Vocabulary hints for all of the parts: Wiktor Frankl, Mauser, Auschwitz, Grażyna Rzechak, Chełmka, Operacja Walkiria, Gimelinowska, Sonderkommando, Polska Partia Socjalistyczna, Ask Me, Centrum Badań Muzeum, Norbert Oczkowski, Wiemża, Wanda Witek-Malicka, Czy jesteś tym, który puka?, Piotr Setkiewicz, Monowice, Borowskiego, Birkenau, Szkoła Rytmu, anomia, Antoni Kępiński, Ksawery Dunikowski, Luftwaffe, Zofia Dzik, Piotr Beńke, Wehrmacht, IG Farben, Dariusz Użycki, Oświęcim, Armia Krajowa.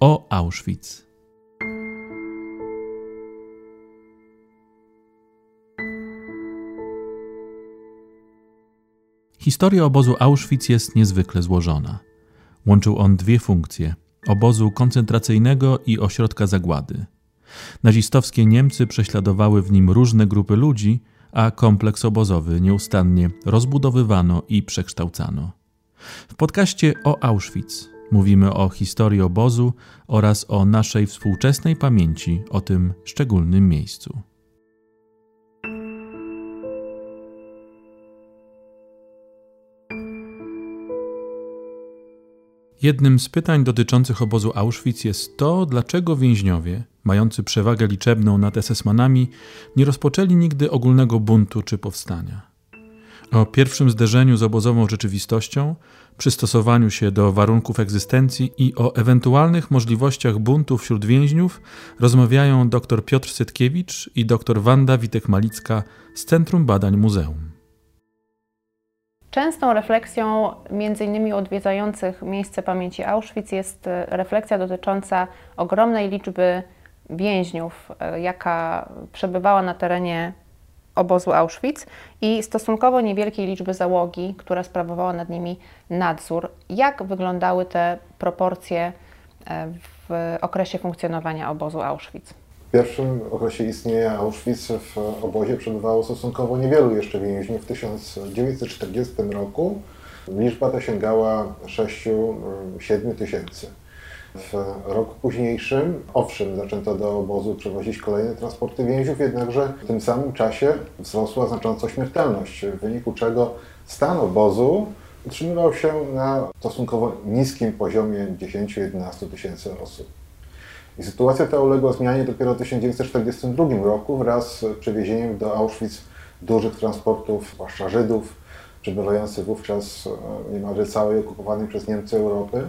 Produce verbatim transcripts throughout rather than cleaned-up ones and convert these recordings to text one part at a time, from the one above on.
o Auschwitz. Historia obozu Auschwitz jest niezwykle złożona. Łączył on dwie funkcje – obozu koncentracyjnego i ośrodka zagłady. Nazistowskie Niemcy prześladowały w nim różne grupy ludzi, a kompleks obozowy nieustannie rozbudowywano i przekształcano. W podcaście o Auschwitz mówimy o historii obozu oraz o naszej współczesnej pamięci o tym szczególnym miejscu. Jednym z pytań dotyczących obozu Auschwitz jest to, dlaczego więźniowie, mający przewagę liczebną nad es es manami, nie rozpoczęli nigdy ogólnego buntu czy powstania. O pierwszym zderzeniu z obozową rzeczywistością, przystosowaniu się do warunków egzystencji i o ewentualnych możliwościach buntu wśród więźniów rozmawiają dr Piotr Setkiewicz i dr Wanda Witek-Malicka z Centrum Badań Muzeum. Częstą refleksją między innymi odwiedzających miejsce pamięci Auschwitz jest refleksja dotycząca ogromnej liczby więźniów, jaka przebywała na terenie obozu Auschwitz i stosunkowo niewielkiej liczby załogi, która sprawowała nad nimi nadzór. Jak wyglądały te proporcje w okresie funkcjonowania obozu Auschwitz? W pierwszym okresie istnienia Auschwitz w obozie przebywało stosunkowo niewielu jeszcze więźniów. W tysiąc dziewięćset czterdziestym roku liczba ta sięgała sześciu do siedmiu tysięcy. W roku późniejszym, owszem, zaczęto do obozu przewozić kolejne transporty więźniów, jednakże w tym samym czasie wzrosła znacząco śmiertelność, w wyniku czego stan obozu utrzymywał się na stosunkowo niskim poziomie dziesięciu do jedenastu tysięcy osób. I sytuacja ta uległa zmianie dopiero w tysiąc dziewięćset czterdziestym drugim roku wraz z przewiezieniem do Auschwitz dużych transportów, zwłaszcza Żydów, przebywających wówczas niemalże całej okupowanej przez Niemcy Europy.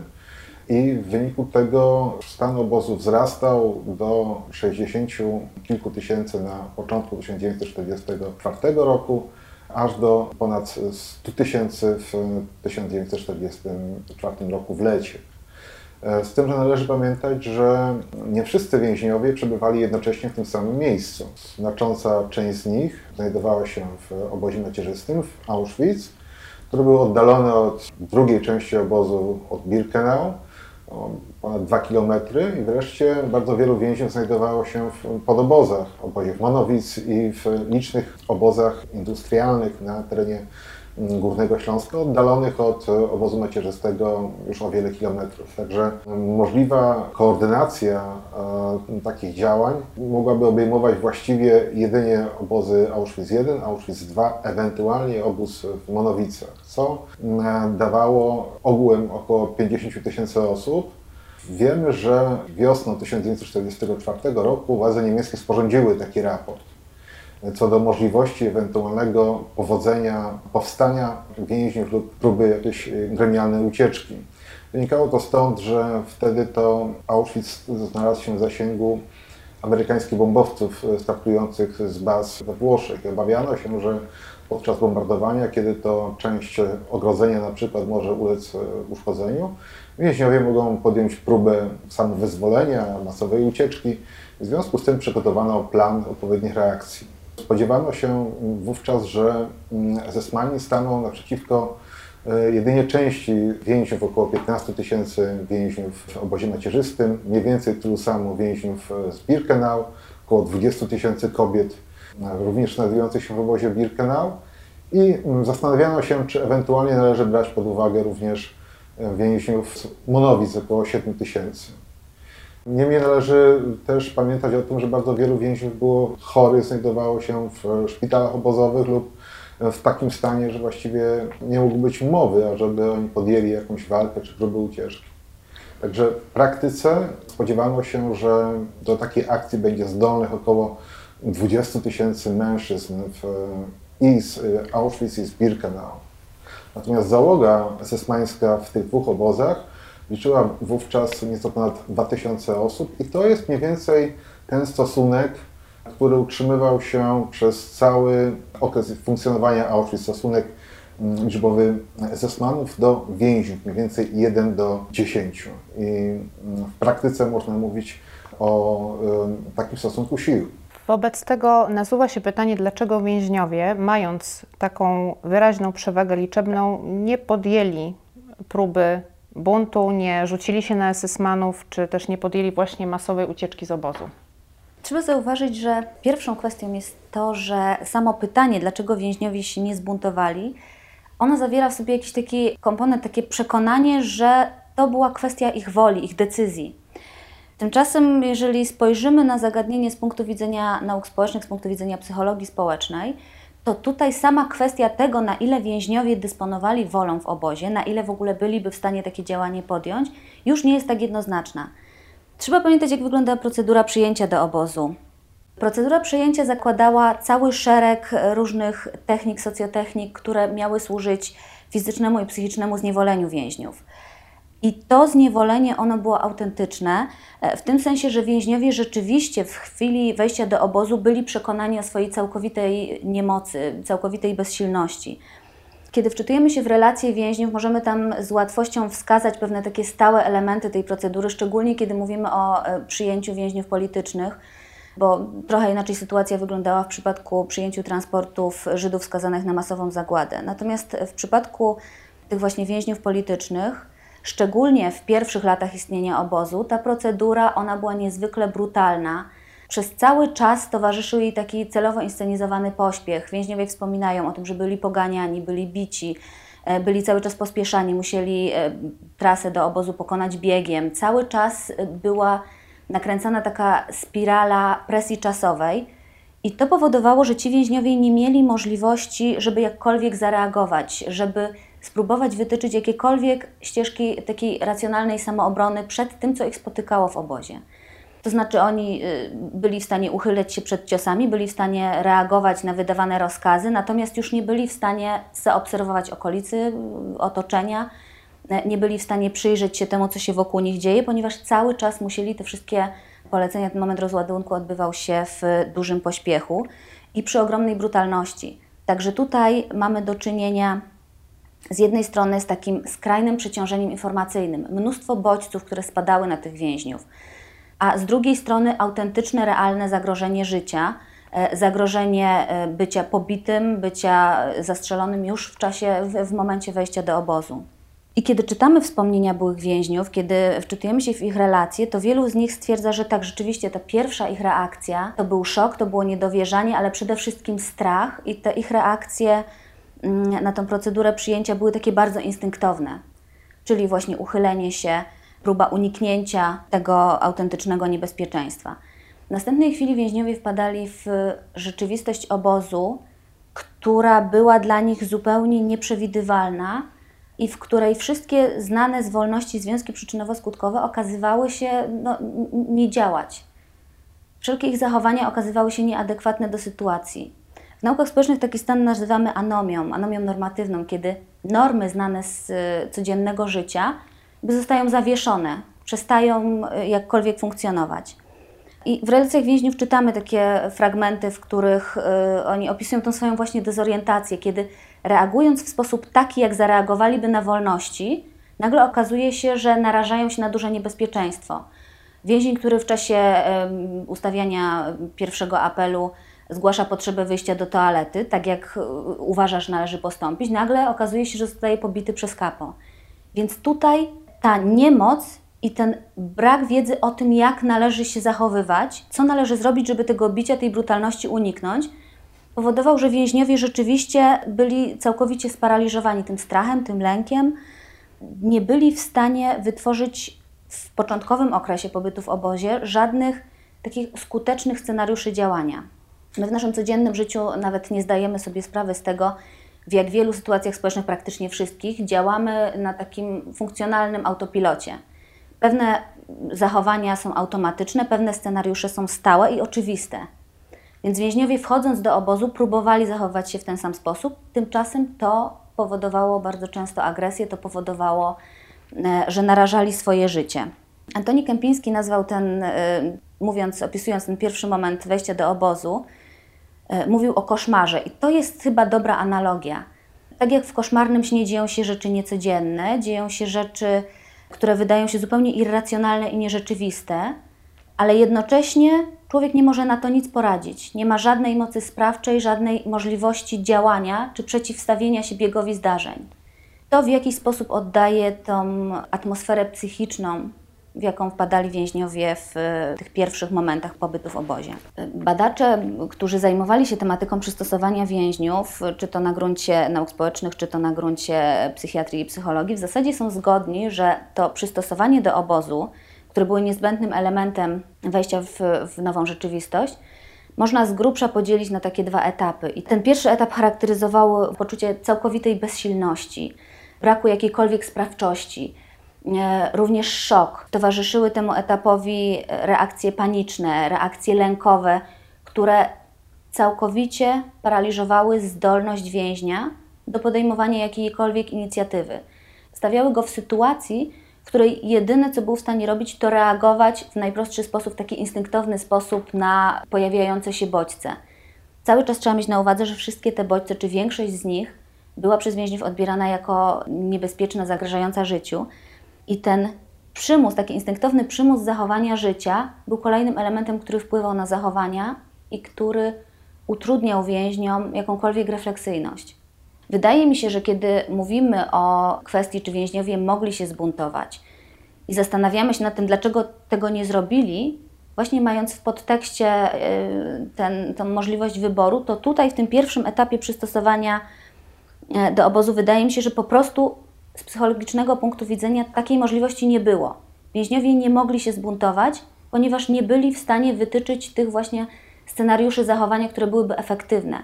I w wyniku tego stan obozu wzrastał do sześćdziesięciu kilku tysięcy na początku tysiąc dziewięćset czterdziestego czwartego roku, aż do ponad stu tysięcy w tysiąc dziewięćset czterdziestym czwartym roku w lecie. Z tym, że należy pamiętać, że nie wszyscy więźniowie przebywali jednocześnie w tym samym miejscu. Znacząca część z nich znajdowała się w obozie macierzystym w Auschwitz, który był oddalony od drugiej części obozu, od Birkenau, o ponad dwa kilometry, i wreszcie bardzo wielu więźniów znajdowało się w podobozach, w obozie w Monowice i w licznych obozach industrialnych na terenie Górnego Śląska, oddalonych od obozu macierzystego już o wiele kilometrów. Także możliwa koordynacja e, takich działań mogłaby obejmować właściwie jedynie obozy Auschwitz jeden, Auschwitz dwa, ewentualnie obóz w Monowicach, co e, dawało ogółem około pięćdziesięciu tysięcy osób. Wiemy, że wiosną tysiąc dziewięćset czterdziestego czwartego roku władze niemieckie sporządziły taki raport co do możliwości ewentualnego powodzenia powstania więźniów lub próby jakiejś gremialnej ucieczki. Wynikało to stąd, że wtedy to Auschwitz znalazł się w zasięgu amerykańskich bombowców startujących z baz we Włoszech. Obawiano się, że podczas bombardowania, kiedy to część ogrodzenia na przykład może ulec uszkodzeniu, więźniowie mogą podjąć próbę samowyzwolenia, masowej ucieczki. W związku z tym przygotowano plan odpowiednich reakcji. Spodziewano się wówczas, że es es mani staną naprzeciwko jedynie części więźniów, około piętnastu tysięcy więźniów w obozie macierzystym, mniej więcej tylu samo więźniów z Birkenau, około dwudziestu tysięcy kobiet, również znajdujących się w obozie Birkenau, i zastanawiano się, czy ewentualnie należy brać pod uwagę również więźniów z Monowic, około siedmiu tysięcy. Niemniej należy też pamiętać o tym, że bardzo wielu więźniów było chorych, znajdowało się w szpitalach obozowych lub w takim stanie, że właściwie nie mógł być mowy, ażeby oni podjęli jakąś walkę czy próbę ucieczki. Także w praktyce spodziewano się, że do takiej akcji będzie zdolnych około dwudziestu tysięcy mężczyzn w, i z Auschwitz i z Birkenau. Natomiast załoga es es mańska w tych dwóch obozach liczyła wówczas nieco ponad dwa tysiące osób i to jest mniej więcej ten stosunek, który utrzymywał się przez cały okres funkcjonowania Auschwitz, stosunek liczbowy esesmanów do więźniów, mniej więcej jeden do dziesięciu. I w praktyce można mówić o takim stosunku sił. Wobec tego nasuwa się pytanie, dlaczego więźniowie, mając taką wyraźną przewagę liczebną, nie podjęli próby buntu, nie rzucili się na esesmanów, czy też nie podjęli właśnie masowej ucieczki z obozu? Trzeba zauważyć, że pierwszą kwestią jest to, że samo pytanie, dlaczego więźniowie się nie zbuntowali, ono zawiera w sobie jakiś taki komponent, takie przekonanie, że to była kwestia ich woli, ich decyzji. Tymczasem, jeżeli spojrzymy na zagadnienie z punktu widzenia nauk społecznych, z punktu widzenia psychologii społecznej, to tutaj sama kwestia tego, na ile więźniowie dysponowali wolą w obozie, na ile w ogóle byliby w stanie takie działanie podjąć, już nie jest tak jednoznaczna. Trzeba pamiętać, jak wygląda procedura przyjęcia do obozu. Procedura przyjęcia zakładała cały szereg różnych technik, socjotechnik, które miały służyć fizycznemu i psychicznemu zniewoleniu więźniów. I to zniewolenie, ono było autentyczne, w tym sensie, że więźniowie rzeczywiście w chwili wejścia do obozu byli przekonani o swojej całkowitej niemocy, całkowitej bezsilności. Kiedy wczytujemy się w relacje więźniów, możemy tam z łatwością wskazać pewne takie stałe elementy tej procedury, szczególnie kiedy mówimy o przyjęciu więźniów politycznych, bo trochę inaczej sytuacja wyglądała w przypadku przyjęciu transportów Żydów skazanych na masową zagładę. Natomiast w przypadku tych właśnie więźniów politycznych, szczególnie w pierwszych latach istnienia obozu, ta procedura, ona była niezwykle brutalna. Przez cały czas towarzyszył jej taki celowo inscenizowany pośpiech. Więźniowie wspominają o tym, że byli poganiani, byli bici, byli cały czas pospieszani, musieli trasę do obozu pokonać biegiem. Cały czas była nakręcana taka spirala presji czasowej i to powodowało, że ci więźniowie nie mieli możliwości, żeby jakkolwiek zareagować, żeby spróbować wytyczyć jakiekolwiek ścieżki takiej racjonalnej samoobrony przed tym, co ich spotykało w obozie. To znaczy oni byli w stanie uchylać się przed ciosami, byli w stanie reagować na wydawane rozkazy, natomiast już nie byli w stanie zaobserwować okolicy, otoczenia, nie byli w stanie przyjrzeć się temu, co się wokół nich dzieje, ponieważ cały czas musieli te wszystkie polecenia, ten moment rozładunku odbywał się w dużym pośpiechu i przy ogromnej brutalności. Także tutaj mamy do czynienia z jednej strony z takim skrajnym przeciążeniem informacyjnym, mnóstwo bodźców, które spadały na tych więźniów, a z drugiej strony autentyczne, realne zagrożenie życia, zagrożenie bycia pobitym, bycia zastrzelonym już w czasie, w momencie wejścia do obozu. I kiedy czytamy wspomnienia byłych więźniów, kiedy wczytujemy się w ich relacje, to wielu z nich stwierdza, że tak, rzeczywiście ta pierwsza ich reakcja to był szok, to było niedowierzanie, ale przede wszystkim strach i te ich reakcje na tą procedurę przyjęcia były takie bardzo instynktowne, czyli właśnie uchylenie się, próba uniknięcia tego autentycznego niebezpieczeństwa. W następnej chwili więźniowie wpadali w rzeczywistość obozu, która była dla nich zupełnie nieprzewidywalna i w której wszystkie znane z wolności związki przyczynowo-skutkowe okazywały się no, nie działać. Wszelkie ich zachowania okazywały się nieadekwatne do sytuacji. W naukach społecznych taki stan nazywamy anomią, anomią normatywną, kiedy normy znane z codziennego życia zostają zawieszone, przestają jakkolwiek funkcjonować. I w relacjach więźniów czytamy takie fragmenty, w których oni opisują tą swoją właśnie dezorientację, kiedy reagując w sposób taki, jak zareagowaliby na wolności, nagle okazuje się, że narażają się na duże niebezpieczeństwo. Więzień, który w czasie ustawiania pierwszego apelu zgłasza potrzebę wyjścia do toalety, tak jak uważa, że należy postąpić, nagle okazuje się, że zostaje pobity przez kapo. Więc tutaj ta niemoc i ten brak wiedzy o tym, jak należy się zachowywać, co należy zrobić, żeby tego bicia, tej brutalności uniknąć, powodował, że więźniowie rzeczywiście byli całkowicie sparaliżowani tym strachem, tym lękiem. Nie byli w stanie wytworzyć w początkowym okresie pobytu w obozie żadnych takich skutecznych scenariuszy działania. My w naszym codziennym życiu nawet nie zdajemy sobie sprawy z tego, w jak wielu sytuacjach społecznych, praktycznie wszystkich, działamy na takim funkcjonalnym autopilocie. Pewne zachowania są automatyczne, pewne scenariusze są stałe i oczywiste. Więc więźniowie, wchodząc do obozu, próbowali zachowywać się w ten sam sposób, tymczasem to powodowało bardzo często agresję, to powodowało, że narażali swoje życie. Antoni Kępiński nazwał ten, mówiąc, opisując ten pierwszy moment wejścia do obozu, mówił o koszmarze i to jest chyba dobra analogia. Tak jak w koszmarnym śnie dzieją się rzeczy niecodzienne, dzieją się rzeczy, które wydają się zupełnie irracjonalne i nierzeczywiste, ale jednocześnie człowiek nie może na to nic poradzić. Nie ma żadnej mocy sprawczej, żadnej możliwości działania czy przeciwstawienia się biegowi zdarzeń. To, w jaki sposób oddaje tą atmosferę psychiczną, w jaką wpadali więźniowie w tych pierwszych momentach pobytu w obozie. Badacze, którzy zajmowali się tematyką przystosowania więźniów, czy to na gruncie nauk społecznych, czy to na gruncie psychiatrii i psychologii, w zasadzie są zgodni, że to przystosowanie do obozu, które było niezbędnym elementem wejścia w, w nową rzeczywistość, można z grubsza podzielić na takie dwa etapy. I ten pierwszy etap charakteryzował poczucie całkowitej bezsilności, braku jakiejkolwiek sprawczości, również szok. Towarzyszyły temu etapowi reakcje paniczne, reakcje lękowe, które całkowicie paraliżowały zdolność więźnia do podejmowania jakiejkolwiek inicjatywy. Stawiały go w sytuacji, w której jedyne, co był w stanie robić, to reagować w najprostszy sposób, w taki instynktowny sposób na pojawiające się bodźce. Cały czas trzeba mieć na uwadze, że wszystkie te bodźce, czy większość z nich, była przez więźniów odbierana jako niebezpieczna, zagrażająca życiu. I ten przymus, taki instynktowny przymus zachowania życia był kolejnym elementem, który wpływał na zachowania i który utrudniał więźniom jakąkolwiek refleksyjność. Wydaje mi się, że kiedy mówimy o kwestii, czy więźniowie mogli się zbuntować i zastanawiamy się nad tym, dlaczego tego nie zrobili, właśnie mając w podtekście tę możliwość wyboru, to tutaj w tym pierwszym etapie przystosowania do obozu wydaje mi się, że po prostu z psychologicznego punktu widzenia takiej możliwości nie było. Więźniowie nie mogli się zbuntować, ponieważ nie byli w stanie wytyczyć tych właśnie scenariuszy zachowania, które byłyby efektywne.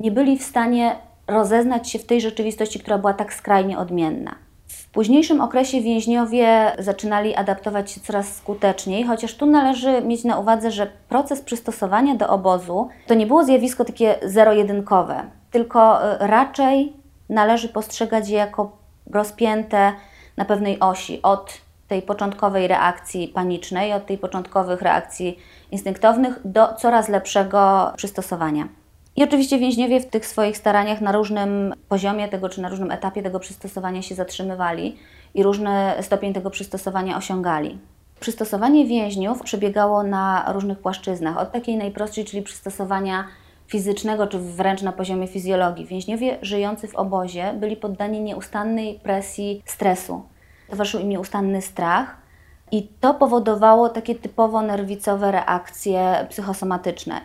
Nie byli w stanie rozeznać się w tej rzeczywistości, która była tak skrajnie odmienna. W późniejszym okresie więźniowie zaczynali adaptować się coraz skuteczniej, chociaż tu należy mieć na uwadze, że proces przystosowania do obozu to nie było zjawisko takie zero-jedynkowe, tylko raczej należy postrzegać je jako rozpięte na pewnej osi, od tej początkowej reakcji panicznej, od tej początkowych reakcji instynktownych do coraz lepszego przystosowania. I oczywiście więźniowie w tych swoich staraniach na różnym poziomie tego, czy na różnym etapie tego przystosowania się zatrzymywali i różny stopień tego przystosowania osiągali. Przystosowanie więźniów przebiegało na różnych płaszczyznach, od takiej najprostszej, czyli przystosowania fizycznego, czy wręcz na poziomie fizjologii. Więźniowie żyjący w obozie byli poddani nieustannej presji stresu. Towarzyszył im nieustanny strach i to powodowało takie typowo nerwicowe reakcje psychosomatyczne.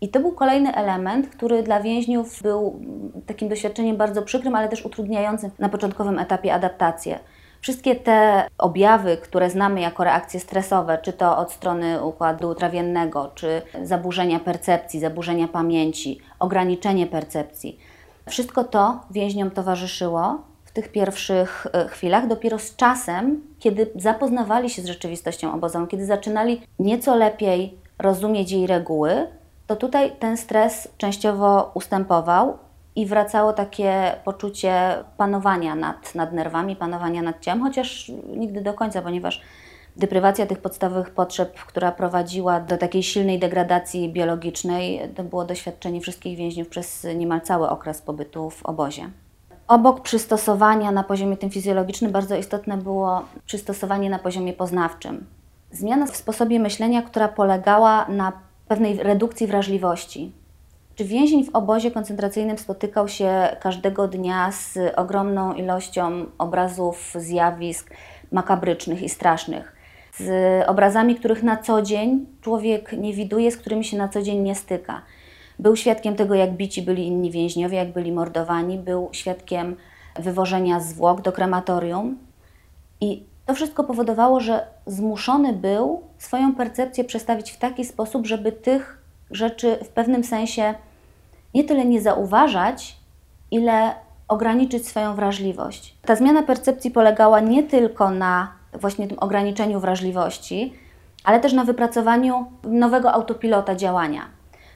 I to był kolejny element, który dla więźniów był takim doświadczeniem bardzo przykrym, ale też utrudniającym na początkowym etapie adaptację. Wszystkie te objawy, które znamy jako reakcje stresowe, czy to od strony układu trawiennego, czy zaburzenia percepcji, zaburzenia pamięci, ograniczenie percepcji, wszystko to więźniom towarzyszyło w tych pierwszych chwilach, dopiero z czasem, kiedy zapoznawali się z rzeczywistością obozową, kiedy zaczynali nieco lepiej rozumieć jej reguły, to tutaj ten stres częściowo ustępował i wracało takie poczucie panowania nad, nad nerwami, panowania nad ciałem, chociaż nigdy do końca, ponieważ deprywacja tych podstawowych potrzeb, która prowadziła do takiej silnej degradacji biologicznej, to było doświadczenie wszystkich więźniów przez niemal cały okres pobytu w obozie. Obok przystosowania na poziomie tym fizjologicznym bardzo istotne było przystosowanie na poziomie poznawczym. Zmiana w sposobie myślenia, która polegała na pewnej redukcji wrażliwości. Czy więzień w obozie koncentracyjnym spotykał się każdego dnia z ogromną ilością obrazów, zjawisk makabrycznych i strasznych, z obrazami, których na co dzień człowiek nie widuje, z którymi się na co dzień nie styka. Był świadkiem tego, jak bici byli inni więźniowie, jak byli mordowani, był świadkiem wywożenia zwłok do krematorium i to wszystko powodowało, że zmuszony był swoją percepcję przestawić w taki sposób, żeby tych rzeczy w pewnym sensie nie tyle nie zauważać, ile ograniczyć swoją wrażliwość. Ta zmiana percepcji polegała nie tylko na właśnie tym ograniczeniu wrażliwości, ale też na wypracowaniu nowego autopilota działania.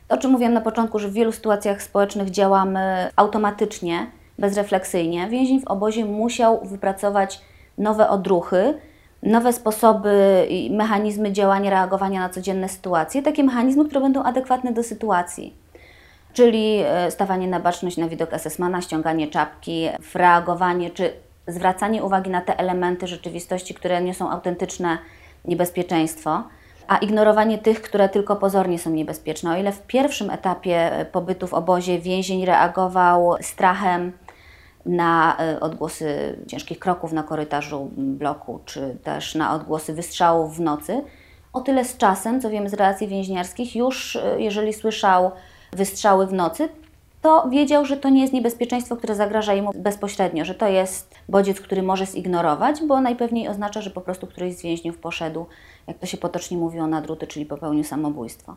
To, o czym mówiłam na początku, że w wielu sytuacjach społecznych działamy automatycznie, bezrefleksyjnie, więzień w obozie musiał wypracować nowe odruchy, nowe sposoby i mechanizmy działania, reagowania na codzienne sytuacje, takie mechanizmy, które będą adekwatne do sytuacji. czyli stawanie na baczność na widok esesmana, ściąganie czapki, reagowanie czy zwracanie uwagi na te elementy rzeczywistości, które niosą autentyczne niebezpieczeństwo, a ignorowanie tych, które tylko pozornie są niebezpieczne. O ile w pierwszym etapie pobytu w obozie więzień reagował strachem na odgłosy ciężkich kroków na korytarzu bloku, czy też na odgłosy wystrzałów w nocy, o tyle z czasem, co wiem z relacji więźniarskich, już jeżeli słyszał wystrzały w nocy, to wiedział, że to nie jest niebezpieczeństwo, które zagraża jemu bezpośrednio, że to jest bodziec, który może zignorować, bo najpewniej oznacza, że po prostu któryś z więźniów poszedł, jak to się potocznie mówiło, na druty, czyli popełnił samobójstwo.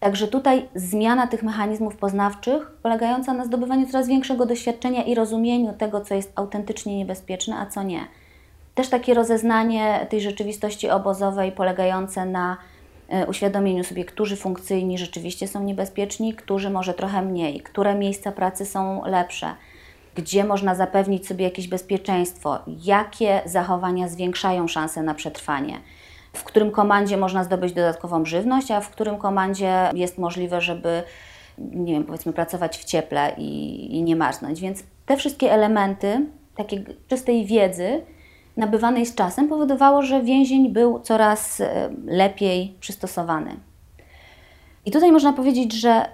Także tutaj zmiana tych mechanizmów poznawczych polegająca na zdobywaniu coraz większego doświadczenia i rozumieniu tego, co jest autentycznie niebezpieczne, a co nie. Też takie rozeznanie tej rzeczywistości obozowej polegające na uświadomieniu sobie, którzy funkcyjni rzeczywiście są niebezpieczni, którzy może trochę mniej, które miejsca pracy są lepsze, gdzie można zapewnić sobie jakieś bezpieczeństwo, jakie zachowania zwiększają szanse na przetrwanie, w którym komandzie można zdobyć dodatkową żywność, a w którym komandzie jest możliwe, żeby, nie wiem, powiedzmy pracować w cieple i, i nie marznąć. Więc te wszystkie elementy takiej czystej wiedzy nabywanej z czasem powodowało, że więzień był coraz lepiej przystosowany. I tutaj można powiedzieć, że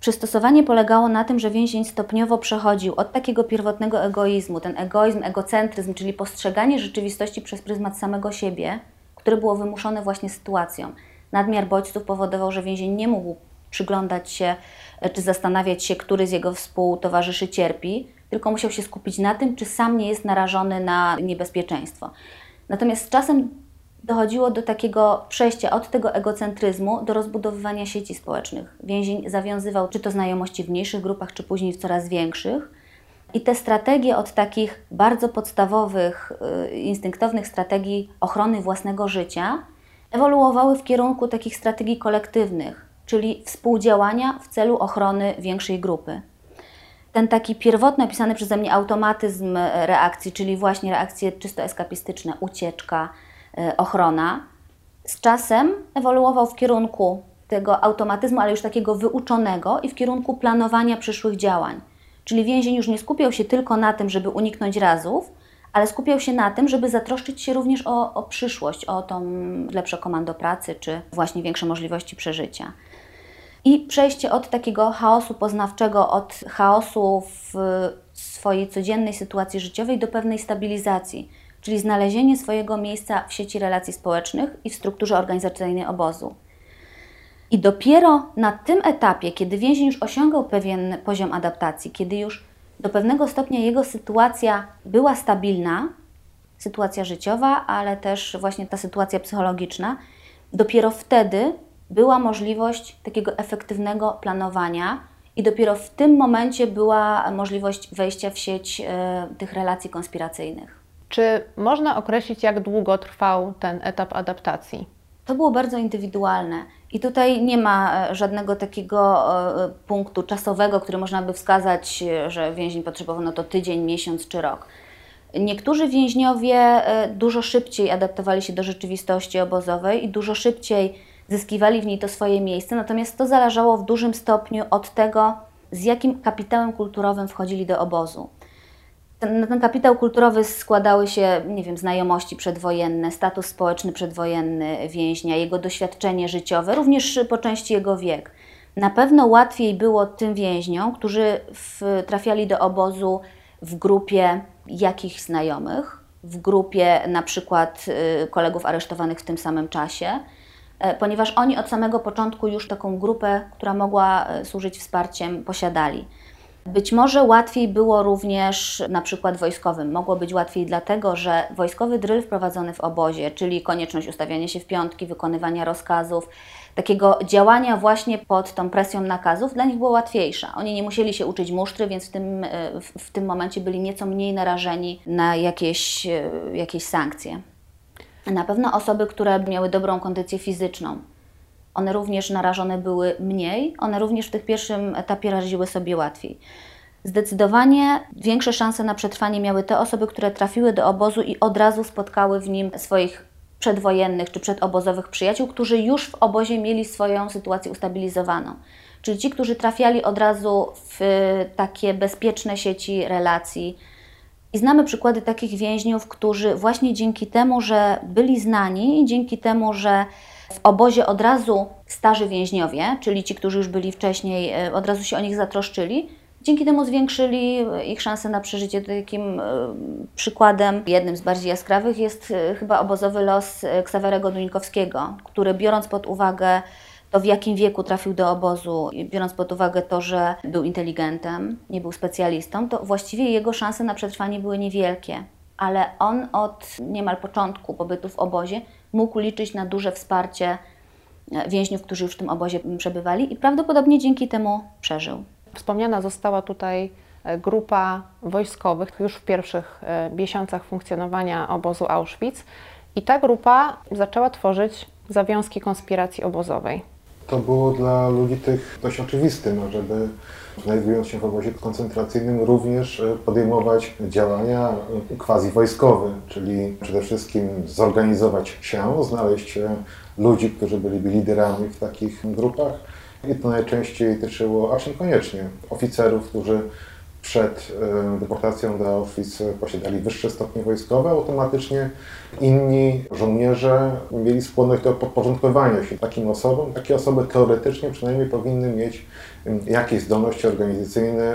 przystosowanie polegało na tym, że więzień stopniowo przechodził od takiego pierwotnego egoizmu, ten egoizm, egocentryzm, czyli postrzeganie rzeczywistości przez pryzmat samego siebie, które było wymuszone właśnie sytuacją. Nadmiar bodźców powodował, że więzień nie mógł przyglądać się czy zastanawiać się, który z jego współtowarzyszy cierpi, tylko musiał się skupić na tym, czy sam nie jest narażony na niebezpieczeństwo. Natomiast z czasem dochodziło do takiego przejścia od tego egocentryzmu do rozbudowywania sieci społecznych. Więzień zawiązywał czy to znajomości w mniejszych grupach, czy później w coraz większych. I te strategie od takich bardzo podstawowych, instynktownych strategii ochrony własnego życia ewoluowały w kierunku takich strategii kolektywnych, czyli współdziałania w celu ochrony większej grupy. Ten taki pierwotny, opisany przeze mnie automatyzm reakcji, czyli właśnie reakcje czysto eskapistyczne, ucieczka, ochrona, z czasem ewoluował w kierunku tego automatyzmu, ale już takiego wyuczonego i w kierunku planowania przyszłych działań. Czyli więzień już nie skupiał się tylko na tym, żeby uniknąć razów, ale skupiał się na tym, żeby zatroszczyć się również o, o przyszłość, o tą lepsze komando pracy, czy właśnie większe możliwości przeżycia. I przejście od takiego chaosu poznawczego, od chaosu w swojej codziennej sytuacji życiowej do pewnej stabilizacji, czyli znalezienie swojego miejsca w sieci relacji społecznych i w strukturze organizacyjnej obozu. I dopiero na tym etapie, kiedy więzień już osiągał pewien poziom adaptacji, kiedy już do pewnego stopnia jego sytuacja była stabilna, sytuacja życiowa, ale też właśnie ta sytuacja psychologiczna, dopiero wtedy była możliwość takiego efektywnego planowania i dopiero w tym momencie była możliwość wejścia w sieć y, tych relacji konspiracyjnych. Czy można określić, jak długo trwał ten etap adaptacji? To było bardzo indywidualne i tutaj nie ma żadnego takiego punktu czasowego, który można by wskazać, że więzień potrzebował no to tydzień, miesiąc czy rok. Niektórzy więźniowie dużo szybciej adaptowali się do rzeczywistości obozowej i dużo szybciej zyskiwali w niej to swoje miejsce, natomiast to zależało w dużym stopniu od tego, z jakim kapitałem kulturowym wchodzili do obozu. Ten, ten kapitał kulturowy składały się, nie wiem, znajomości przedwojenne, status społeczny przedwojenny więźnia, jego doświadczenie życiowe, również po części jego wiek. Na pewno łatwiej było tym więźniom, którzy w, trafiali do obozu w grupie jakichś znajomych, w grupie na przykład kolegów aresztowanych w tym samym czasie, ponieważ oni od samego początku już taką grupę, która mogła służyć wsparciem, posiadali. Być może łatwiej było również na przykład wojskowym. Mogło być łatwiej dlatego, że wojskowy dryl wprowadzony w obozie, czyli konieczność ustawiania się w piątki, wykonywania rozkazów, takiego działania właśnie pod tą presją nakazów, dla nich było łatwiejsza. Oni nie musieli się uczyć musztry, więc w tym, w tym momencie byli nieco mniej narażeni na jakieś, jakieś sankcje. Na pewno osoby, które miały dobrą kondycję fizyczną, one również narażone były mniej, one również w tym pierwszym etapie radziły sobie łatwiej. Zdecydowanie większe szanse na przetrwanie miały te osoby, które trafiły do obozu i od razu spotkały w nim swoich przedwojennych czy przedobozowych przyjaciół, którzy już w obozie mieli swoją sytuację ustabilizowaną. Czyli ci, którzy trafiali od razu w takie bezpieczne sieci relacji. I znamy przykłady takich więźniów, którzy właśnie dzięki temu, że byli znani, dzięki temu, że w obozie od razu starzy więźniowie, czyli ci, którzy już byli wcześniej, od razu się o nich zatroszczyli, dzięki temu zwiększyli ich szanse na przeżycie. Takim przykładem, jednym z bardziej jaskrawych, jest chyba obozowy los Ksawerego Dunikowskiego, który, biorąc pod uwagę to, w jakim wieku trafił do obozu, biorąc pod uwagę to, że był inteligentem, nie był specjalistą, to właściwie jego szanse na przetrwanie były niewielkie. Ale on od niemal początku pobytu w obozie mógł liczyć na duże wsparcie więźniów, którzy już w tym obozie przebywali, i prawdopodobnie dzięki temu przeżył. Wspomniana została tutaj grupa wojskowych już w pierwszych miesiącach funkcjonowania obozu Auschwitz, i ta grupa zaczęła tworzyć zawiązki konspiracji obozowej. To było dla ludzi tych dość oczywiste, no, żeby znajdując się w obozie koncentracyjnym również podejmować działania quasi-wojskowe, czyli przede wszystkim zorganizować się, znaleźć ludzi, którzy byliby liderami w takich grupach, i to najczęściej dotyczyło, aż niekoniecznie, oficerów, którzy przed deportacją do Auschwitz posiadali wyższe stopnie wojskowe, automatycznie inni żołnierze mieli skłonność do podporządkowania się takim osobom. Takie osoby teoretycznie przynajmniej powinny mieć jakieś zdolności organizacyjne,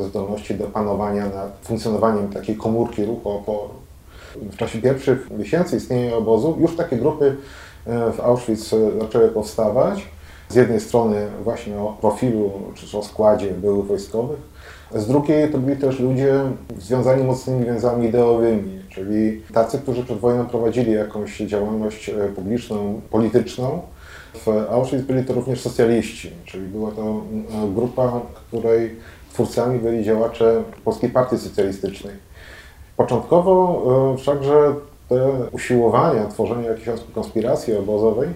zdolności do panowania nad funkcjonowaniem takiej komórki ruchu oporu. W czasie pierwszych miesięcy istnienia obozu już takie grupy w Auschwitz zaczęły powstawać. Z jednej strony właśnie o profilu czy o składzie byłych wojskowych, z drugiej to byli też ludzie związani mocnymi więzami ideowymi, czyli tacy, którzy przed wojną prowadzili jakąś działalność publiczną, polityczną. W Auschwitz byli to również socjaliści, czyli była to grupa, której twórcami byli działacze Polskiej Partii Socjalistycznej. Początkowo wszakże te usiłowania tworzenia jakiejś konspiracji obozowej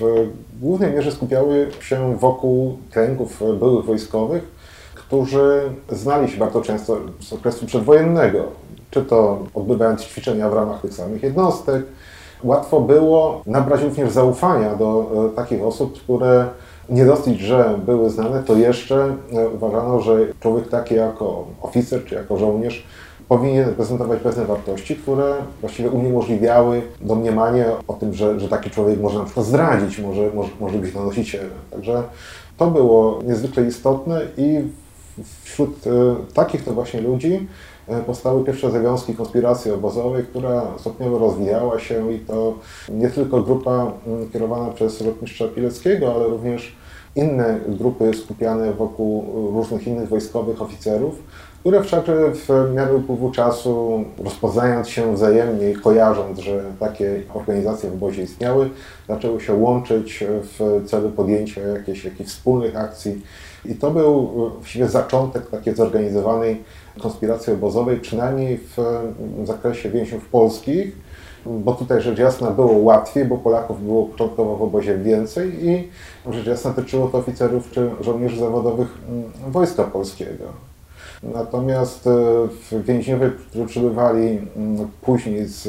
w głównej mierze skupiały się wokół kręgów byłych wojskowych, którzy znali się bardzo często z okresu przedwojennego, czy to odbywając ćwiczenia w ramach tych samych jednostek. Łatwo było nabrać również zaufania do takich osób, które nie dosyć, że były znane, to jeszcze uważano, że człowiek taki jako oficer czy jako żołnierz powinien reprezentować pewne wartości, które właściwie uniemożliwiały domniemanie o tym, że, że taki człowiek może na przykład zdradzić, może, może, może być nanosicielem. Także to było niezwykle istotne i wśród takich to właśnie ludzi powstały pierwsze związki konspiracji obozowej, która stopniowo rozwijała się, i to nie tylko grupa kierowana przez rotmistrza Pileckiego, ale również inne grupy skupiane wokół różnych innych wojskowych oficerów, które wszakże w miarę upływu czasu, rozpoznając się wzajemnie i kojarząc, że takie organizacje w obozie istniały, zaczęły się łączyć w celu podjęcia jakichś, jakichś wspólnych akcji. I to był właściwie zaczątek takiej zorganizowanej konspiracji obozowej, przynajmniej w zakresie więźniów polskich, bo tutaj rzecz jasna było łatwiej, bo Polaków było początkowo w obozie więcej i rzecz jasna dotyczyło to oficerów czy żołnierzy zawodowych Wojska Polskiego. Natomiast więźniowie, którzy przybywali później z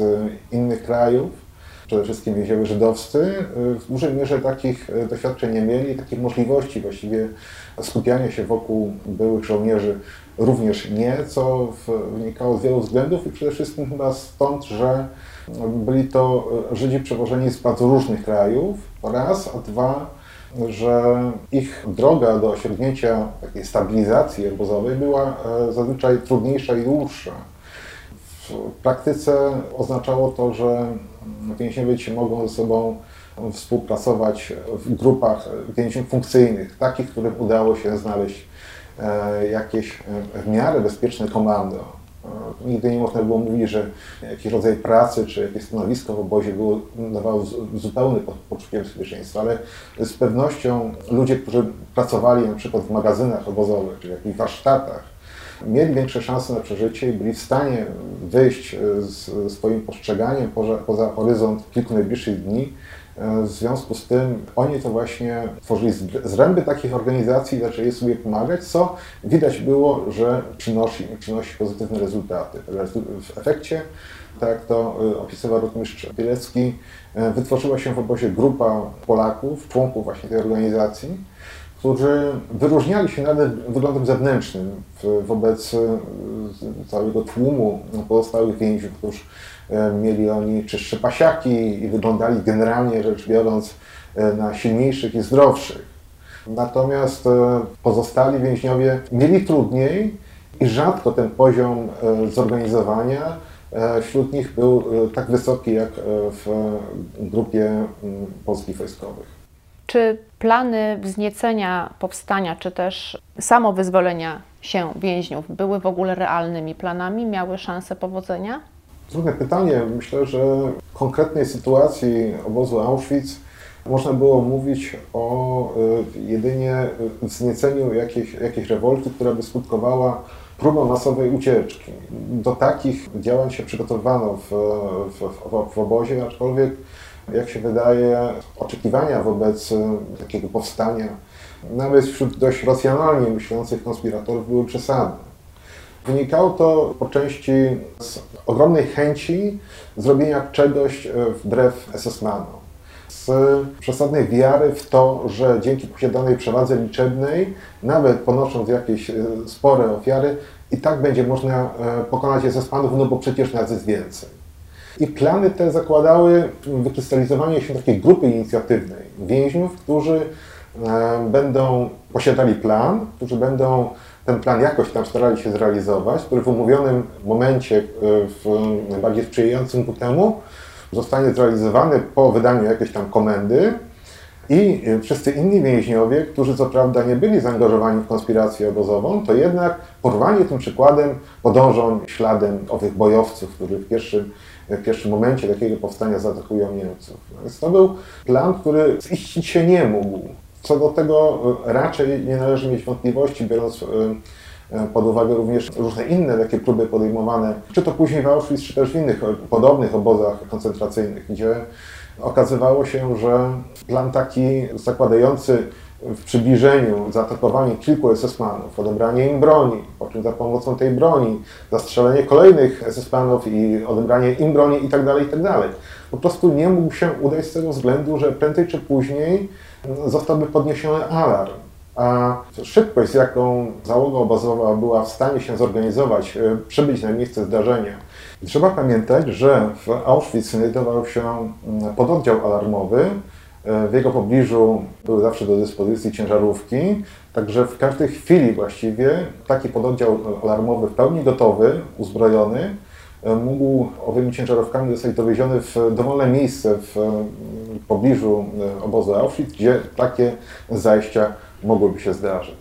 innych krajów, przede wszystkim więźniowie żydowscy, w dużej mierze takich doświadczeń nie mieli, takich możliwości właściwie skupiania się wokół byłych żołnierzy również nie, co wynikało z wielu względów i przede wszystkim chyba stąd, że byli to Żydzi przewożeni z bardzo różnych krajów, raz, a dwa, że ich droga do osiągnięcia takiej stabilizacji obozowej była zazwyczaj trudniejsza i dłuższa. W praktyce oznaczało to, że więźniowie mogą ze sobą współpracować w grupach więźniów funkcyjnych, takich, którym udało się znaleźć jakieś w miarę bezpieczne komando. Nigdy nie można było mówić, że jakiś rodzaj pracy czy jakieś stanowisko w obozie było dawało zupełne poczucie bezpieczeństwa, ale z pewnością ludzie, którzy pracowali na przykład w magazynach obozowych czy w jakichś warsztatach, mieli większe szanse na przeżycie i byli w stanie wyjść z swoim postrzeganiem poza, poza horyzont kilku najbliższych dni W związku z tym oni to właśnie tworzyli zręby takich organizacji, zaczęli sobie pomagać, co widać było, że przynosi, przynosi pozytywne rezultaty. W efekcie, tak jak to opisywał rotmistrz Pilecki, wytworzyła się w obozie grupa Polaków, członków właśnie tej organizacji, którzy wyróżniali się nawet wyglądem zewnętrznym wobec całego tłumu pozostałych więźniów, którzy mieli oni czystsze pasiaki i wyglądali generalnie rzecz biorąc na silniejszych i zdrowszych. Natomiast pozostali więźniowie mieli trudniej i rzadko ten poziom zorganizowania wśród nich był tak wysoki jak w grupie polskich wojskowych. Czy plany wzniecenia powstania, czy też samo wyzwolenia się więźniów były w ogóle realnymi planami? Miały szansę powodzenia? Trudne pytanie. Myślę, że w konkretnej sytuacji obozu Auschwitz można było mówić o jedynie wznieceniu jakiejś, jakiejś rewolty, która by skutkowała próbą masowej ucieczki. Do takich działań się przygotowywano w, w, w obozie, aczkolwiek jak się wydaje, oczekiwania wobec takiego powstania, nawet wśród dość racjonalnie myślących konspiratorów, były przesadne. Wynikało to po części z ogromnej chęci zrobienia czegoś wbrew es es manom, z przesadnej wiary w to, że dzięki posiadanej przewadze liczebnej, nawet ponosząc jakieś spore ofiary, i tak będzie można pokonać es es manów, no bo przecież nas jest więcej. I plany te zakładały wykrystalizowanie się takiej grupy inicjatywnej więźniów, którzy będą posiadali plan, którzy będą ten plan jakoś tam starali się zrealizować, który w umówionym momencie, w najbardziej sprzyjającym ku temu, zostanie zrealizowany po wydaniu jakiejś tam komendy. I wszyscy inni więźniowie, którzy co prawda nie byli zaangażowani w konspirację obozową, to jednak porwani tym przykładem podążą śladem owych bojowców, którzy w pierwszym, w pierwszym momencie takiego powstania zaatakują Niemców. Więc to był plan, który ziścić się nie mógł. Co do tego raczej nie należy mieć wątpliwości, biorąc pod uwagę również różne inne takie próby podejmowane, czy to później w Auschwitz, czy też w innych podobnych obozach koncentracyjnych, gdzie okazywało się, że plan taki zakładający w przybliżeniu zaatakowanie kilku es es manów, odebranie im broni, po czym za pomocą tej broni zastrzelenie kolejnych es es manów i odebranie im broni itd., itd. Po prostu nie mógł się udać z tego względu, że prędzej czy później zostałby podniesiony alarm. A szybkość, z jaką załoga obozowa była w stanie się zorganizować, przybyć na miejsce zdarzenia. Trzeba pamiętać, że w Auschwitz znajdował się pododdział alarmowy. W jego pobliżu były zawsze do dyspozycji ciężarówki, także w każdej chwili właściwie taki pododdział alarmowy w pełni gotowy, uzbrojony, mógł owymi ciężarówkami zostać dowieziony w dowolne miejsce w pobliżu obozu Auschwitz, gdzie takie zajścia mogłyby się zdarzyć.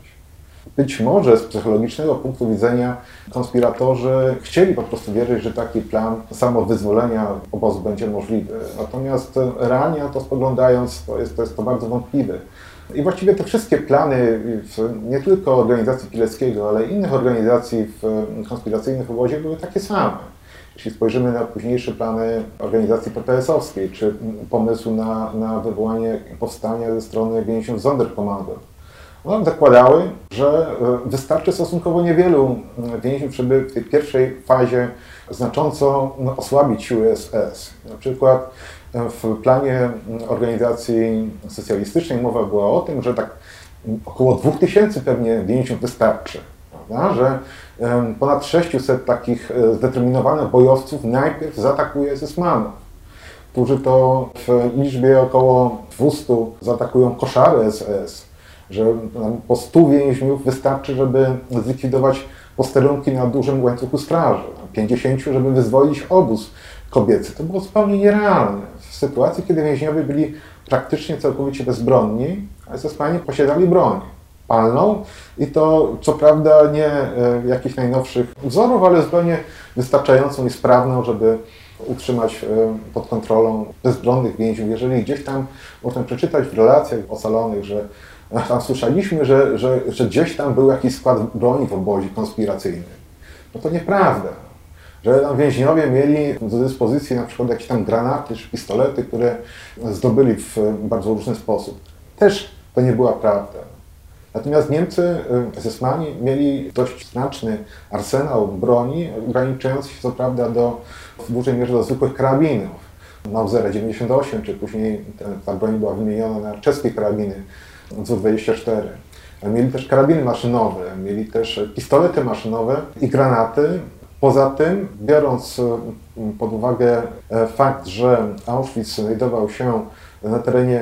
Być może z psychologicznego punktu widzenia konspiratorzy chcieli po prostu wierzyć, że taki plan samowyzwolenia obozu będzie możliwy. Natomiast realnie na to spoglądając, to jest to, jest to bardzo wątpliwe. I właściwie te wszystkie plany, nie tylko organizacji Pileckiego, ale innych organizacji w konspiracyjnych obozie były takie same. Jeśli spojrzymy na późniejsze plany organizacji pe pe esowskiej, czy pomysł na, na wywołanie powstania ze strony więźniów Sonderkommando, one zakładały, że wystarczy stosunkowo niewielu więźniów, żeby w tej pierwszej fazie znacząco osłabić siły es es. Na przykład w planie organizacji socjalistycznej mowa była o tym, że tak około dwóch tysięcy pewnie więźniów wystarczy, prawda? Że ponad sześciuset takich zdeterminowanych bojowców najpierw zaatakuje es es manów, którzy to w liczbie około dwustu zaatakują koszary es es. Że po stu więźniów wystarczy, żeby zlikwidować posterunki na dużym łańcuchu straży, pięćdziesięciu, żeby wyzwolić obóz kobiecy. To było zupełnie nierealne. W sytuacji, kiedy więźniowie byli praktycznie całkowicie bezbronni, a es es mani posiadali broń palną i to co prawda nie jakichś najnowszych wzorów, ale zupełnie wystarczającą i sprawną, żeby utrzymać pod kontrolą bezbronnych więźniów. Jeżeli gdzieś tam można przeczytać w relacjach ocalonych, że tam słyszeliśmy, że, że, że gdzieś tam był jakiś skład broni w obozie konspiracyjnym. No to nieprawda. że tam więźniowie mieli do dyspozycji na przykład jakieś tam granaty czy pistolety, które zdobyli w bardzo różny sposób. Też to nie była prawda. Natomiast Niemcy, esesmani, mieli dość znaczny arsenał broni, ograniczający się co prawda do, w dużej mierze do zwykłych karabinów. Mausera dziewięćdziesiąt osiem, czy później ta broń była wymieniona na czeskie karabiny Z dwadzieścia cztery. Mieli też karabiny maszynowe, mieli też pistolety maszynowe i granaty. Poza tym, biorąc pod uwagę fakt, że Auschwitz znajdował się na terenie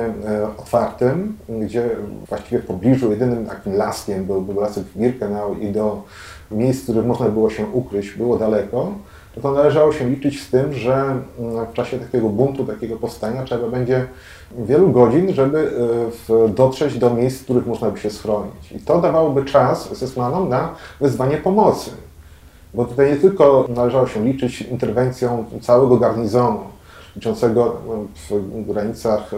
otwartym, gdzie właściwie w pobliżu jedynym takim laskiem był, był lasek w Birkenau i do miejsc, w których można było się ukryć, było daleko, to należało się liczyć z tym, że w czasie takiego buntu, takiego powstania trzeba będzie wielu godzin, żeby dotrzeć do miejsc, w których można by się schronić. I to dawałoby czas esesmanom na wezwanie pomocy. Bo tutaj nie tylko należało się liczyć interwencją całego garnizonu, liczącego w granicach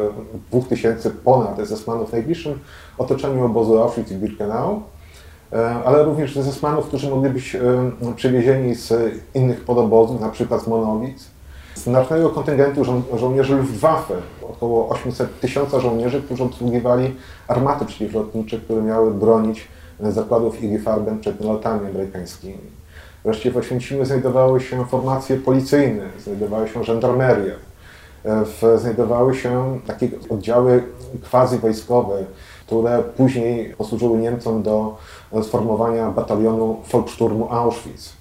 dwóch tysięcy ponad esesmanów w najbliższym otoczeniu obozu Auschwitz i Birkenau, ale również esesmanów, którzy mogli być przywiezieni z innych podobozów, na przykład z Monowic, z znacznego kontyngentu żo żołnierzy Luftwaffe, około osiemset tysięcy żołnierzy, którzy obsługiwali armaty przeciwlotnicze, które miały bronić zakładów I G Farben przed nalotami amerykańskimi. Wreszcie w Oświęcimiu znajdowały się formacje policyjne, znajdowały się żandarmerie, znajdowały się takie oddziały quasi-wojskowe, które później posłużyły Niemcom do sformowania batalionu Volkssturmu Auschwitz.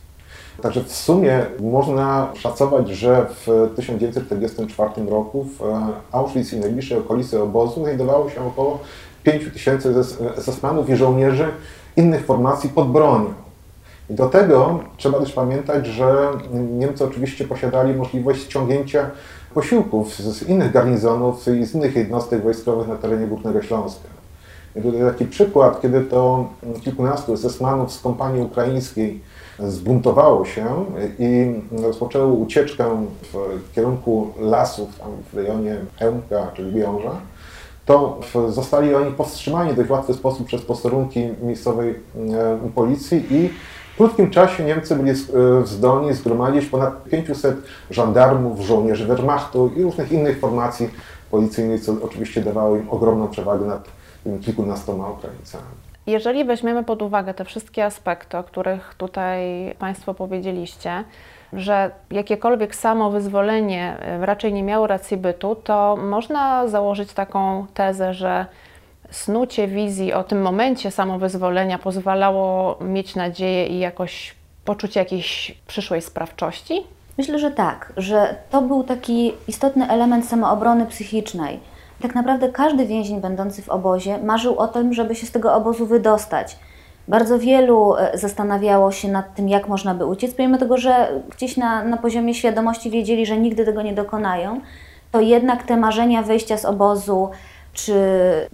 Także w sumie można szacować, że w tysiąc dziewięćset czterdziestym czwartym roku w Auschwitz i najbliższej okolicy obozu znajdowało się około pięciu tysięcy esesmanów i żołnierzy innych formacji pod bronią. I do tego trzeba też pamiętać, że Niemcy oczywiście posiadali możliwość ściągnięcia posiłków z innych garnizonów i z innych jednostek wojskowych na terenie Górnego Śląska. I tutaj taki przykład, kiedy to kilkunastu esesmanów z kompanii ukraińskiej zbuntowało się i rozpoczęło ucieczkę w kierunku lasów tam w rejonie Chełmka, czyli Wiemża, to zostali oni powstrzymani w dość łatwy sposób przez posterunki miejscowej policji i w krótkim czasie Niemcy byli zdolni zgromadzić ponad pięciuset żandarmów, żołnierzy Wehrmachtu i różnych innych formacji policyjnych, co oczywiście dawało im ogromną przewagę nad kilkunastoma Ukraińcami. Jeżeli weźmiemy pod uwagę te wszystkie aspekty, o których tutaj Państwo powiedzieliście, że jakiekolwiek samowyzwolenie raczej nie miało racji bytu, to można założyć taką tezę, że snucie wizji o tym momencie samowyzwolenia pozwalało mieć nadzieję i jakoś poczucie jakiejś przyszłej sprawczości? Myślę, że tak, że to był taki istotny element samoobrony psychicznej. Tak naprawdę każdy więzień będący w obozie marzył o tym, żeby się z tego obozu wydostać. Bardzo wielu zastanawiało się nad tym, jak można by uciec, pomimo tego, że gdzieś na, na poziomie świadomości wiedzieli, że nigdy tego nie dokonają, to jednak te marzenia wyjścia z obozu, czy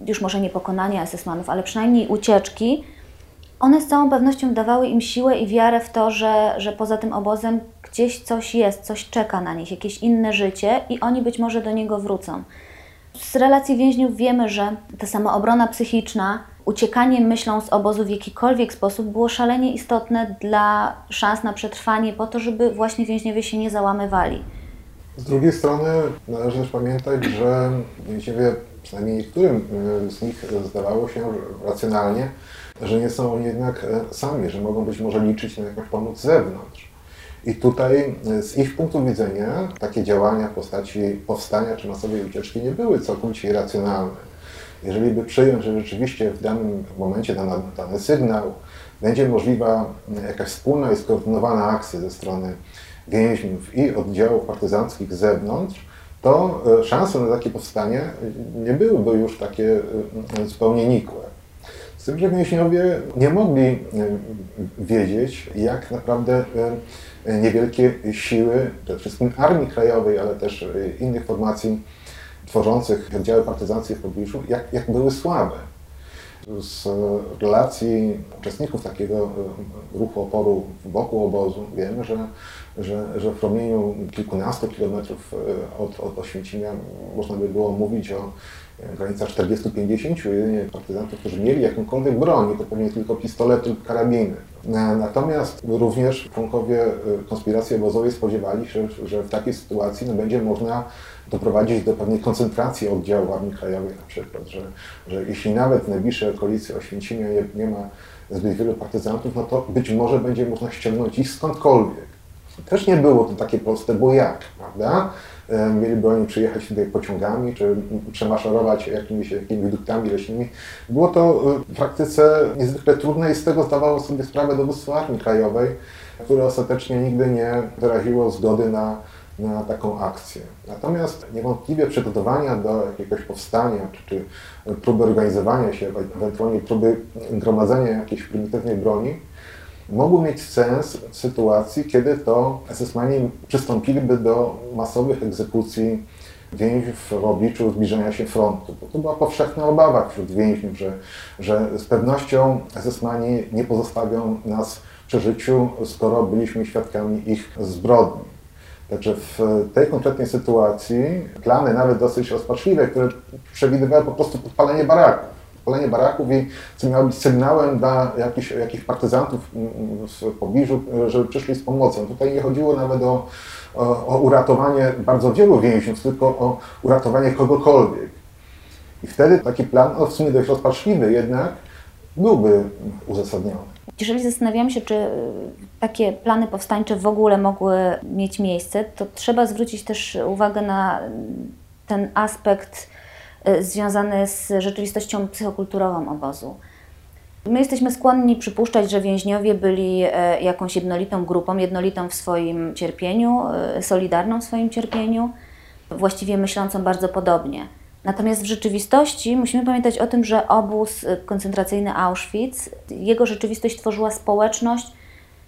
już może nie pokonania esesmanów, ale przynajmniej ucieczki, one z całą pewnością dawały im siłę i wiarę w to, że, że poza tym obozem gdzieś coś jest, coś czeka na nich, jakieś inne życie i oni być może do niego wrócą. Z relacji więźniów wiemy, że ta samoobrona psychiczna, uciekanie myślą z obozu w jakikolwiek sposób było szalenie istotne dla szans na przetrwanie, po to, żeby właśnie więźniowie się nie załamywali. Z drugiej strony należy też pamiętać, że więźniowie, przynajmniej niektórym z nich zdawało się racjonalnie, że nie są oni jednak sami, że mogą być może liczyć na jakąś pomoc z zewnątrz. I tutaj z ich punktu widzenia takie działania w postaci powstania czy masowej ucieczki nie były całkowicie irracjonalne. Jeżeli by przyjąć, że rzeczywiście w danym momencie dany, dany sygnał, będzie możliwa jakaś wspólna i skoordynowana akcja ze strony więźniów i oddziałów partyzanckich z zewnątrz, to szanse na takie powstanie nie byłyby już takie zupełnie nikłe. Z tym, że więźniowie nie mogli wiedzieć, jak naprawdę niewielkie siły przede wszystkim Armii Krajowej, ale też innych formacji tworzących oddziały partyzanckie w pobliżu, jak, jak były słabe. Z relacji uczestników takiego ruchu oporu wokół obozu wiemy, że, że, że w promieniu kilkunastu kilometrów od, od Oświęcimia można by było mówić o granicach czterdziestu do pięćdziesięciu jedynie partyzantów, którzy mieli jakąkolwiek broń, to pewnie tylko pistolety lub karabiny. Natomiast również członkowie konspiracji obozowej spodziewali się, że w takiej sytuacji no, będzie można doprowadzić do pewnej koncentracji oddziału Armii Krajowej na przykład, że, że jeśli nawet w najbliższej okolicy Oświęcimia nie ma zbyt wielu partyzantów, no to być może będzie można ściągnąć ich skądkolwiek. Też nie było to takie proste, bo jak, prawda? Mieliby oni przyjechać tutaj pociągami, czy przemaszerować jakimiś, jakimiś duktami leśnymi. Było to w praktyce niezwykle trudne i z tego zdawało sobie sprawę dowództwo Armii Krajowej, które ostatecznie nigdy nie wyraziło zgody na, na taką akcję. Natomiast niewątpliwie przygotowania do jakiegoś powstania, czy, czy próby organizowania się, ewentualnie próby gromadzenia jakiejś prymitywnej broni, mogły mieć sens w sytuacji, kiedy to esesmani przystąpiliby do masowych egzekucji więźniów w obliczu zbliżania się frontu. Bo to była powszechna obawa wśród więźniów, że, że z pewnością esesmani nie pozostawią nas przy życiu, skoro byliśmy świadkami ich zbrodni. Także w tej konkretnej sytuacji plany nawet dosyć rozpaczliwe, które przewidywały po prostu podpalenie baraków. Podpalenie baraków i co miało być sygnałem dla jakichś, jakichś partyzantów w pobliżu, żeby przyszli z pomocą. Tutaj nie chodziło nawet o, o, o uratowanie bardzo wielu więźniów, tylko o uratowanie kogokolwiek. I wtedy taki plan, no w sumie dość rozpaczliwy jednak, byłby uzasadniony. Jeżeli zastanawiam się, czy takie plany powstańcze w ogóle mogły mieć miejsce, to trzeba zwrócić też uwagę na ten aspekt związane z rzeczywistością psychokulturową obozu. My jesteśmy skłonni przypuszczać, że więźniowie byli jakąś jednolitą grupą, jednolitą w swoim cierpieniu, solidarną w swoim cierpieniu, właściwie myślącą bardzo podobnie. Natomiast w rzeczywistości musimy pamiętać o tym, że obóz koncentracyjny Auschwitz, jego rzeczywistość tworzyła społeczność,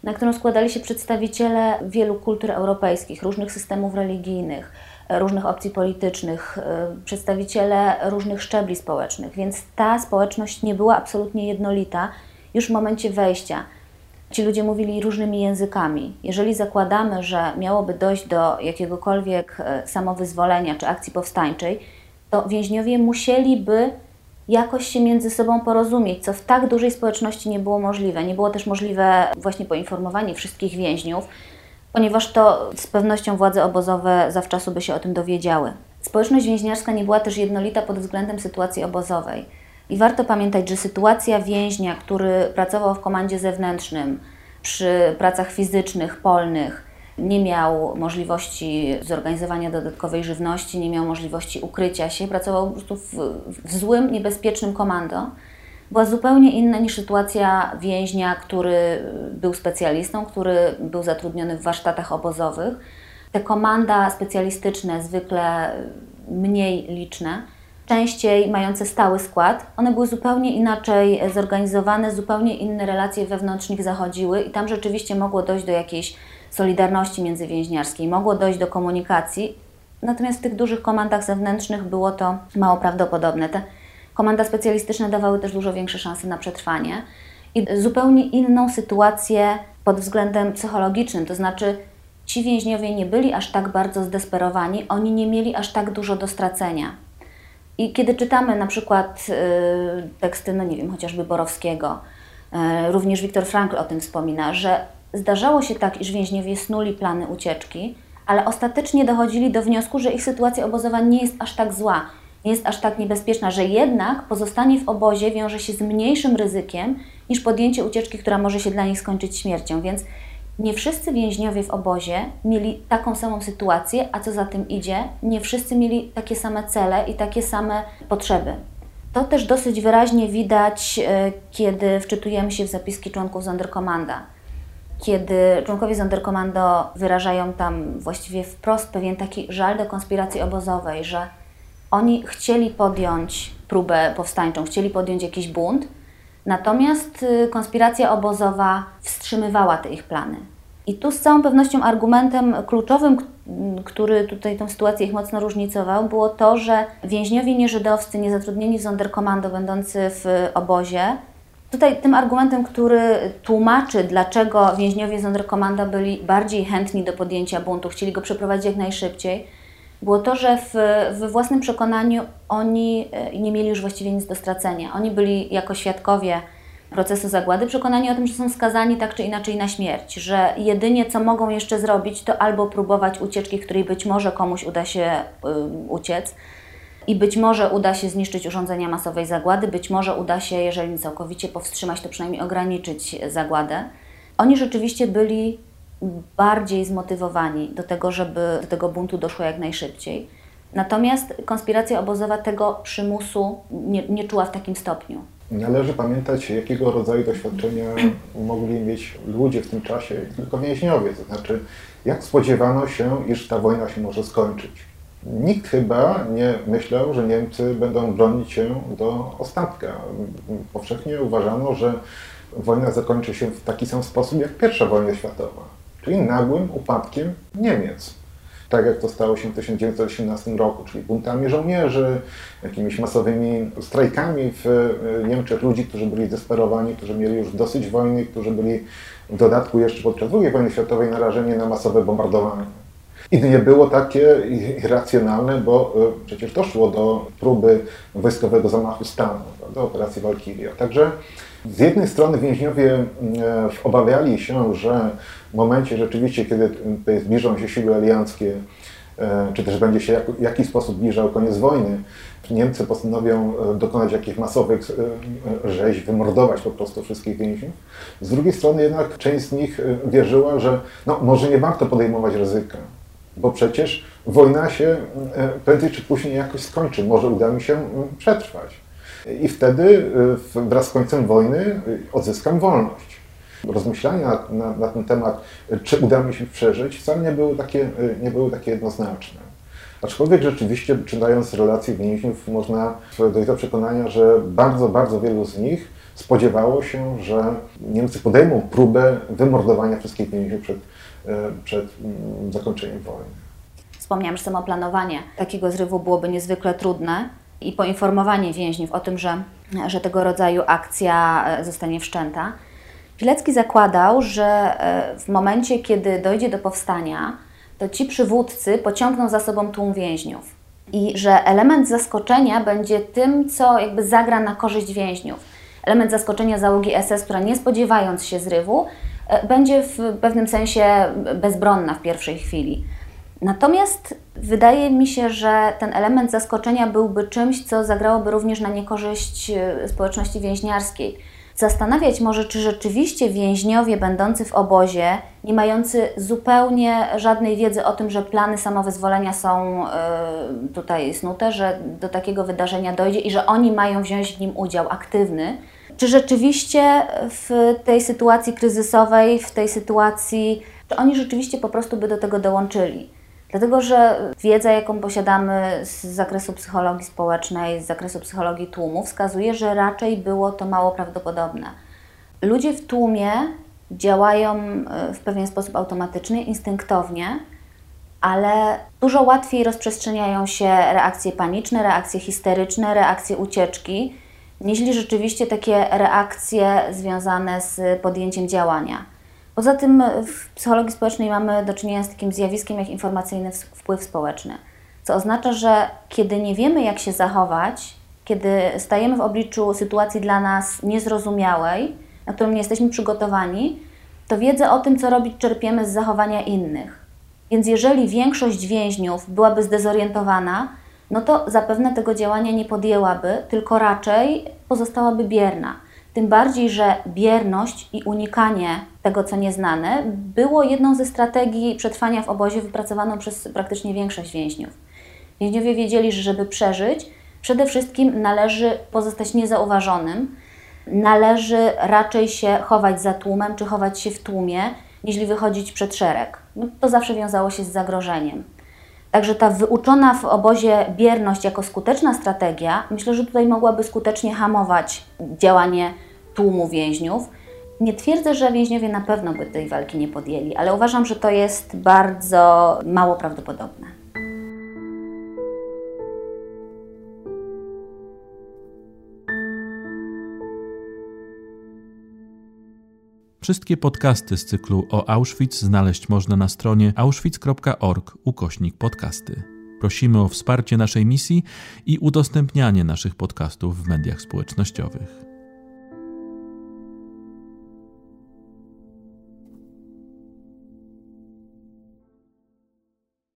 na którą składali się przedstawiciele wielu kultur europejskich, różnych systemów religijnych, różnych opcji politycznych, przedstawiciele różnych szczebli społecznych, więc ta społeczność nie była absolutnie jednolita już w momencie wejścia. Ci ludzie mówili różnymi językami. Jeżeli zakładamy, że miałoby dojść do jakiegokolwiek samowyzwolenia czy akcji powstańczej, to więźniowie musieliby jakoś się między sobą porozumieć, co w tak dużej społeczności nie było możliwe. Nie było też możliwe właśnie poinformowanie wszystkich więźniów, ponieważ to z pewnością władze obozowe zawczasu by się o tym dowiedziały. Społeczność więźniarska nie była też jednolita pod względem sytuacji obozowej. I warto pamiętać, że sytuacja więźnia, który pracował w komandzie zewnętrznym, przy pracach fizycznych, polnych, nie miał możliwości zorganizowania dodatkowej żywności, nie miał możliwości ukrycia się, pracował po prostu w, w złym, niebezpiecznym komando, była zupełnie inna niż sytuacja więźnia, który był specjalistą, który był zatrudniony w warsztatach obozowych. Te komanda specjalistyczne, zwykle mniej liczne, częściej mające stały skład, one były zupełnie inaczej zorganizowane, zupełnie inne relacje wewnątrz nich zachodziły i tam rzeczywiście mogło dojść do jakiejś solidarności międzywięźniarskiej, mogło dojść do komunikacji, natomiast w tych dużych komandach zewnętrznych było to mało prawdopodobne. Te komanda specjalistyczne dawały też dużo większe szanse na przetrwanie i zupełnie inną sytuację pod względem psychologicznym, to znaczy ci więźniowie nie byli aż tak bardzo zdesperowani, oni nie mieli aż tak dużo do stracenia. I kiedy czytamy na przykład yy, teksty, no nie wiem, chociażby Borowskiego, yy, również Wiktor Frankl o tym wspomina, że zdarzało się tak, iż więźniowie snuli plany ucieczki, ale ostatecznie dochodzili do wniosku, że ich sytuacja obozowa nie jest aż tak zła, nie jest aż tak niebezpieczna, że jednak pozostanie w obozie wiąże się z mniejszym ryzykiem niż podjęcie ucieczki, która może się dla nich skończyć śmiercią. Więc nie wszyscy więźniowie w obozie mieli taką samą sytuację, a co za tym idzie, nie wszyscy mieli takie same cele i takie same potrzeby. To też dosyć wyraźnie widać, kiedy wczytujemy się w zapiski członków Sonderkommanda. Kiedy członkowie Sonderkommando wyrażają tam właściwie wprost pewien taki żal do konspiracji obozowej, że oni chcieli podjąć próbę powstańczą, chcieli podjąć jakiś bunt, natomiast konspiracja obozowa wstrzymywała te ich plany. I tu z całą pewnością argumentem kluczowym, który tutaj tą sytuację ich mocno różnicował, było to, że więźniowie nieżydowscy, niezatrudnieni w Sonderkommando, będący w obozie, tutaj tym argumentem, który tłumaczy, dlaczego więźniowie Sonderkommando byli bardziej chętni do podjęcia buntu, chcieli go przeprowadzić jak najszybciej, było to, że w, w własnym przekonaniu oni nie mieli już właściwie nic do stracenia. Oni byli jako świadkowie procesu zagłady, przekonani o tym, że są skazani tak czy inaczej na śmierć, że jedynie co mogą jeszcze zrobić, to albo próbować ucieczki, której być może komuś uda się y, uciec i być może uda się zniszczyć urządzenia masowej zagłady, być może uda się, jeżeli nie całkowicie powstrzymać, to przynajmniej ograniczyć zagładę. Oni rzeczywiście byli bardziej zmotywowani do tego, żeby do tego buntu doszło jak najszybciej. Natomiast konspiracja obozowa tego przymusu nie, nie czuła w takim stopniu. Należy pamiętać, jakiego rodzaju doświadczenia mogli mieć ludzie w tym czasie, tylko więźniowie. To znaczy, jak spodziewano się, iż ta wojna się może skończyć. Nikt chyba nie myślał, że Niemcy będą bronić się do ostatka. Powszechnie uważano, że wojna zakończy się w taki sam sposób jak pierwsza wojna światowa, czyli nagłym upadkiem Niemiec. Tak jak to stało się w tysiąc dziewięćset osiemnastym roku, czyli buntami żołnierzy, jakimiś masowymi strajkami w Niemczech ludzi, którzy byli zdesperowani, którzy mieli już dosyć wojny, którzy byli w dodatku jeszcze podczas drugiej wojny światowej narażeni na masowe bombardowanie. I nie było takie irracjonalne, bo przecież doszło do próby wojskowego zamachu stanu, do operacji Walkiria. Także z jednej strony więźniowie obawiali się, że w momencie rzeczywiście, kiedy zbliżą się siły alianckie, czy też będzie się w jakiś sposób zbliżał koniec wojny, Niemcy postanowią dokonać jakichś masowych rzeźb, wymordować po prostu wszystkich więźniów. Z drugiej strony jednak część z nich wierzyła, że no, może nie warto podejmować ryzyka, bo przecież wojna się prędzej czy później jakoś skończy, może uda mi się przetrwać. I wtedy wraz z końcem wojny odzyskam wolność. Rozmyślania na, na, na ten temat, czy uda mi się przeżyć, wcale nie były takie, nie były takie jednoznaczne. Aczkolwiek rzeczywiście, czytając relacje więźniów, można dojść do przekonania, że bardzo, bardzo wielu z nich spodziewało się, że Niemcy podejmą próbę wymordowania wszystkich więźniów przed, przed zakończeniem wojny. Wspomniałam, że samo planowanie takiego zrywu byłoby niezwykle trudne. I poinformowanie więźniów o tym, że, że tego rodzaju akcja zostanie wszczęta. Pilecki zakładał, że w momencie, kiedy dojdzie do powstania, to ci przywódcy pociągną za sobą tłum więźniów. I że element zaskoczenia będzie tym, co jakby zagra na korzyść więźniów. Element zaskoczenia załogi S S, która nie spodziewając się zrywu, będzie w pewnym sensie bezbronna w pierwszej chwili. Natomiast wydaje mi się, że ten element zaskoczenia byłby czymś, co zagrałoby również na niekorzyść społeczności więźniarskiej. Zastanawiać może, czy rzeczywiście więźniowie będący w obozie, nie mający zupełnie żadnej wiedzy o tym, że plany samowyzwolenia są tutaj snute, że do takiego wydarzenia dojdzie i że oni mają wziąć w nim udział aktywny, czy rzeczywiście w tej sytuacji kryzysowej, w tej sytuacji, czy oni rzeczywiście po prostu by do tego dołączyli. Dlatego, że wiedza, jaką posiadamy z zakresu psychologii społecznej, z zakresu psychologii tłumu, wskazuje, że raczej było to mało prawdopodobne. Ludzie w tłumie działają w pewien sposób automatycznie, instynktownie, ale dużo łatwiej rozprzestrzeniają się reakcje paniczne, reakcje histeryczne, reakcje ucieczki, niż rzeczywiście takie reakcje związane z podjęciem działania. Poza tym w psychologii społecznej mamy do czynienia z takim zjawiskiem jak informacyjny wpływ społeczny, co oznacza, że kiedy nie wiemy, jak się zachować, kiedy stajemy w obliczu sytuacji dla nas niezrozumiałej, na którą nie jesteśmy przygotowani, to wiedzę o tym, co robić, czerpiemy z zachowania innych. Więc jeżeli większość więźniów byłaby zdezorientowana, no to zapewne tego działania nie podjęłaby, tylko raczej pozostałaby bierna. Tym bardziej, że bierność i unikanie tego, co nieznane, było jedną ze strategii przetrwania w obozie wypracowaną przez praktycznie większość więźniów. Więźniowie wiedzieli, że żeby przeżyć, przede wszystkim należy pozostać niezauważonym, należy raczej się chować za tłumem, czy chować się w tłumie, niż wychodzić przed szereg. No, to zawsze wiązało się z zagrożeniem. Także ta wyuczona w obozie bierność jako skuteczna strategia, myślę, że tutaj mogłaby skutecznie hamować działanie tłumu więźniów. Nie twierdzę, że więźniowie na pewno by tej walki nie podjęli, ale uważam, że to jest bardzo mało prawdopodobne. Wszystkie podcasty z cyklu o Auschwitz znaleźć można na stronie auschwitz kropka org ukośnik podcasty. Prosimy o wsparcie naszej misji i udostępnianie naszych podcastów w mediach społecznościowych.